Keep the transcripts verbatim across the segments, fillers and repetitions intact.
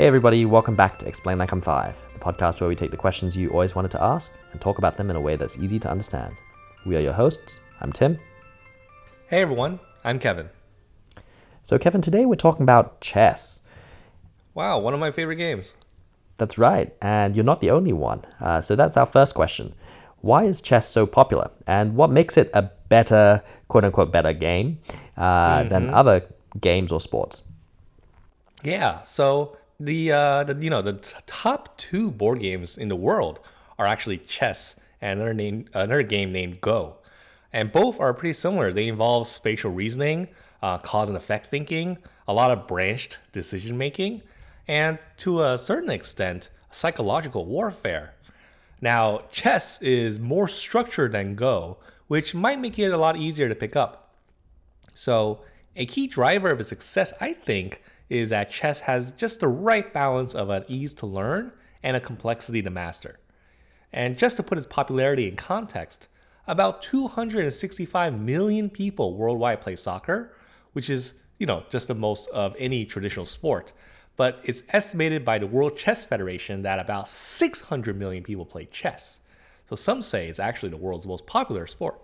Hey everybody, welcome back to Explain Like I'm Five, the podcast where we take the questions you always wanted to ask and talk about them in a way that's easy to understand. We are your hosts. I'm Tim. Hey everyone, I'm Kevin. So Kevin, today we're talking about chess. Wow, one of my favorite games. That's right, and you're not the only one. Uh, so that's our first question. Why is chess so popular, and what makes it a better, quote-unquote, better game uh, mm-hmm. than other games or sports? Yeah, so the, uh, the you know the t- top two board games in the world are actually chess and another, name, another game named Go. And both are pretty similar. They involve spatial reasoning, uh, cause and effect thinking, a lot of branched decision making, and to a certain extent, psychological warfare. Now, chess is more structured than Go, which might make it a lot easier to pick up. So a key driver of its success, I think, is that chess has just the right balance of an ease to learn and a complexity to master. And just to put its popularity in context, about two hundred sixty-five million people worldwide play soccer, which is, you know, just the most of any traditional sport. But it's estimated by the World Chess Federation that about six hundred million people play chess. So some say it's actually the world's most popular sport.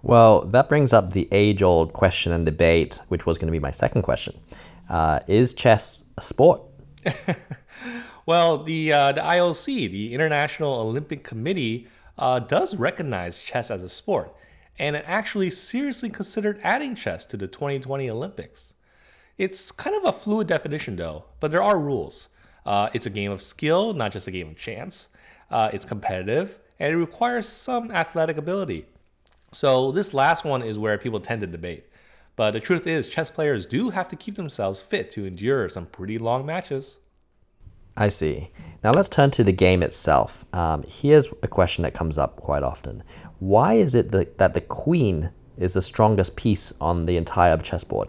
Well, that brings up the age-old question and debate, which was going to be my second question. Uh, is chess a sport? Well, the uh, the I O C, the International Olympic Committee, uh, does recognize chess as a sport, and it actually seriously considered adding chess to the twenty twenty Olympics. It's kind of a fluid definition, though, but there are rules. Uh, it's a game of skill, not just a game of chance. Uh, it's competitive, and it requires some athletic ability. So this last one is where people tend to debate. But the truth is, chess players do have to keep themselves fit to endure some pretty long matches. I see. Now let's turn to the game itself. Um, here's a question that comes up quite often. Why is it that, that the queen is the strongest piece on the entire chessboard?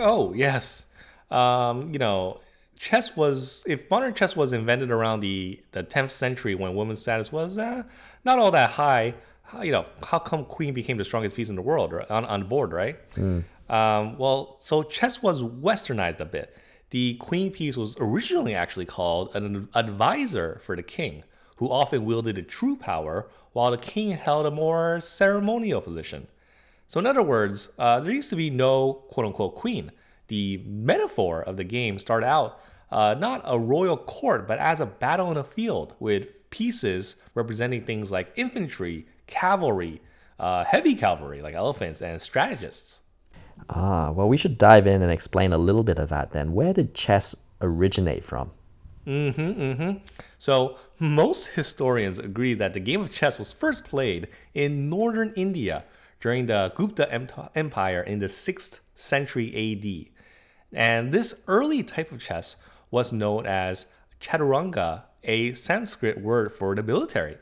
Oh, yes. Um, you know, chess was, if modern chess was invented around the, the tenth century when women's status was uh, not all that high, you know, how come queen became the strongest piece in the world or on, on board, right? Mm. Um, well, so chess was westernized a bit. The queen piece was originally actually called an advisor for the king, who often wielded the true power while the king held a more ceremonial position. So in other words, uh, there used to be no quote-unquote queen. The metaphor of the game started out uh, not a royal court, but as a battle in a field with pieces representing things like infantry, cavalry, uh, heavy cavalry like elephants, and strategists. Ah, well, we should dive in and explain a little bit of that then. Where did chess originate from? Mm-hmm, mm-hmm. So most historians agree that the game of chess was first played in northern India during the Gupta Empire in the sixth century A D. And this early type of chess was known as Chaturanga, a Sanskrit word for the military.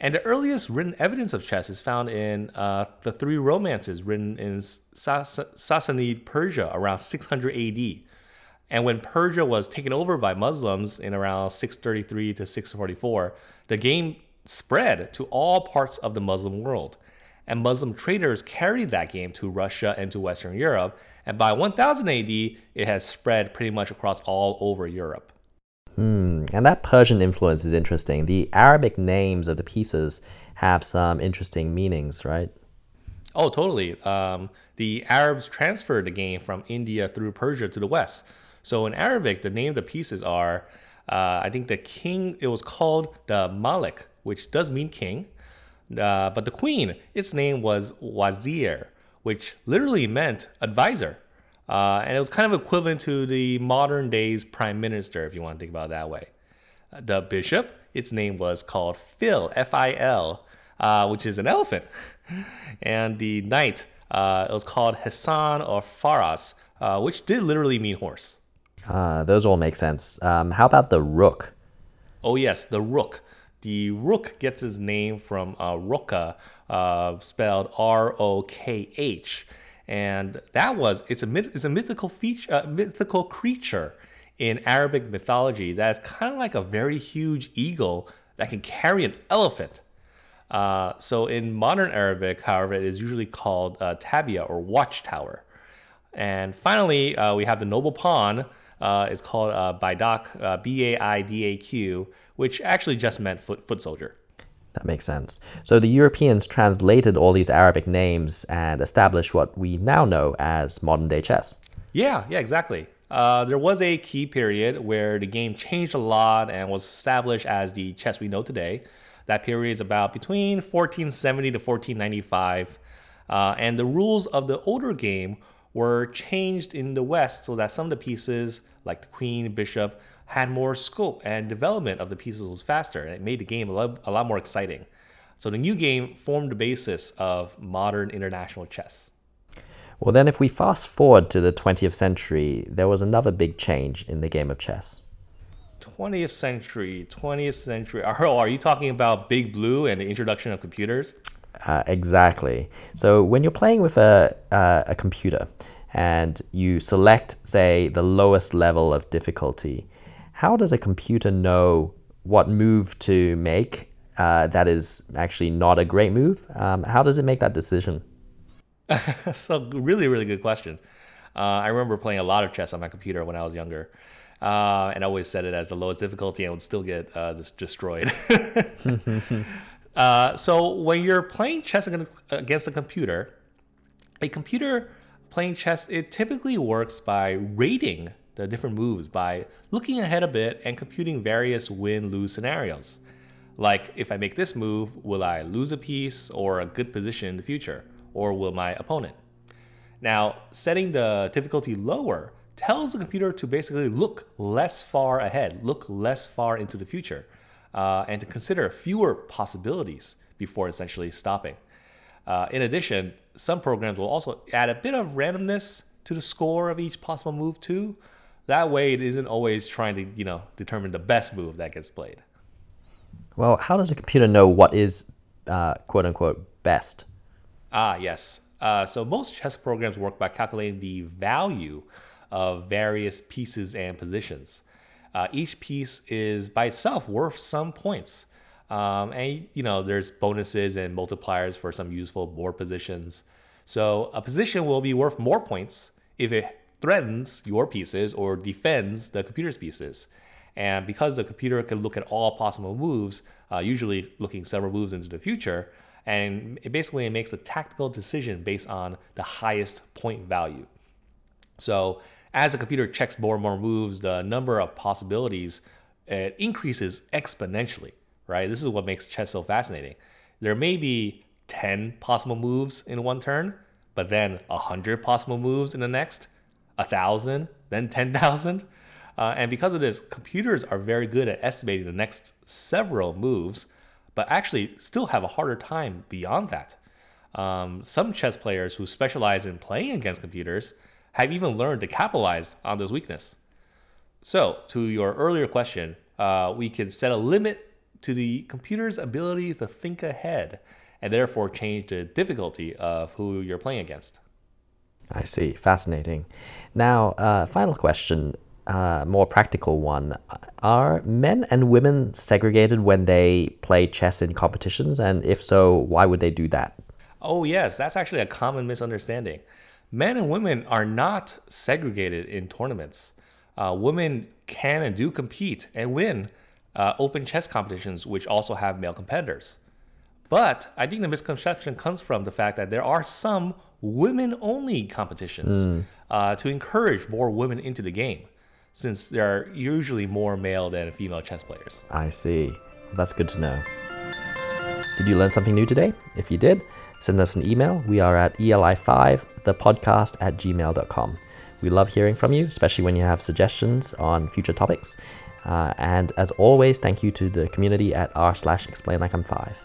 And the earliest written evidence of chess is found in uh, the three romances written in Sassanid Persia around six hundred A D. And when Persia was taken over by Muslims in around six thirty-three to six forty-four, the game spread to all parts of the Muslim world. And Muslim traders carried that game to Russia and to Western Europe. And by one thousand A D, it had spread pretty much across all over Europe. Mm, and that Persian influence is interesting. The Arabic names of the pieces have some interesting meanings, right? Oh, totally. Um, the Arabs transferred the game from India through Persia to the West. So in Arabic, the name of the pieces are, uh, I think the king, it was called the Malik, which does mean king. Uh, but the queen, its name was Wazir, which literally meant advisor. Uh, and it was kind of equivalent to the modern day's prime minister, if you want to think about it that way. The bishop, its name was called Phil, F I L, uh, which is an elephant. And the knight, uh, it was called Hassan or Faras, uh, which did literally mean horse. Uh, those all make sense. Um, how about the rook? Oh, yes, the rook. The rook gets its name from uh, roka, uh, spelled R O K H. And that was, it's a myth, it's a mythical feature, uh, mythical creature in Arabic mythology that's kind of like a very huge eagle that can carry an elephant. Uh, so in modern Arabic, however, it is usually called uh, tabia or watchtower. And finally, uh, we have the noble pawn, Uh, it's called uh, Baidak, uh, B A I D A Q, which actually just meant foot, foot soldier. That makes sense. So the Europeans translated all these Arabic names and established what we now know as modern-day chess. Yeah, yeah, exactly. Uh, there was a key period where the game changed a lot and was established as the chess we know today. That period is about between fourteen seventy to fourteen ninety-five. Uh, and the rules of the older game were changed in the West so that some of the pieces, like the queen, bishop, had more scope, and development of the pieces was faster, and it made the game a lot, a lot more exciting. So the new game formed the basis of modern international chess. Well, then if we fast forward to the twentieth century, there was another big change in the game of chess. twentieth century, twentieth century. Oh, are you talking about Big Blue and the introduction of computers? Uh, exactly. So when you're playing with a, uh, a computer and you select, say, the lowest level of difficulty, how does a computer know what move to make uh, that is actually not a great move? Um, how does it make that decision? So really, really good question. Uh, I remember playing a lot of chess on my computer when I was younger. Uh, and I always set it as the lowest difficulty and would still get uh, just destroyed. uh, so when you're playing chess against a computer, a computer playing chess, it typically works by rating the different moves by looking ahead a bit and computing various win-lose scenarios. Like, if I make this move, will I lose a piece or a good position in the future? Or will my opponent? Now, setting the difficulty lower tells the computer to basically look less far ahead, look less far into the future, uh, and to consider fewer possibilities before essentially stopping. Uh, in addition, some programs will also add a bit of randomness to the score of each possible move too. That way it isn't always trying to, you know, determine the best move that gets played. Well, how does a computer know what is, uh, quote unquote, best? Ah, yes. Uh, so most chess programs work by calculating the value of various pieces and positions. Uh, each piece is by itself worth some points. Um, and, you know, there's bonuses and multipliers for some useful board positions. So a position will be worth more points if it threatens your pieces or defends the computer's pieces. And because the computer can look at all possible moves, uh, usually looking several moves into the future, and it basically makes a tactical decision based on the highest point value. So as the computer checks more and more moves, the number of possibilities it increases exponentially, right? This is what makes chess so fascinating. There may be ten possible moves in one turn, but then one hundred possible moves in the next, one thousand, then ten thousand. Uh, and because of this, computers are very good at estimating the next several moves, but actually still have a harder time beyond that. Um, some chess players who specialize in playing against computers have even learned to capitalize on this weakness. So to your earlier question, uh, we can set a limit to the computer's ability to think ahead, and therefore change the difficulty of who you're playing against. I see. Fascinating. Now, uh, final question, uh, more practical one. Are men and women segregated when they play chess in competitions? And if so, why would they do that? Oh, yes. That's actually a common misunderstanding. Men and women are not segregated in tournaments. Uh, women can and do compete and win uh, open chess competitions, which also have male competitors. But I think the misconception comes from the fact that there are some women-only competitions mm. uh, to encourage more women into the game, since there are usually more male than female chess players. I see. That's good to know. Did you learn something new today? If you did, send us an email. We are at E L I five the podcast at gmail dot com. We love hearing from you, especially when you have suggestions on future topics. Uh, and as always, thank you to the community at r slash explain like I'm five.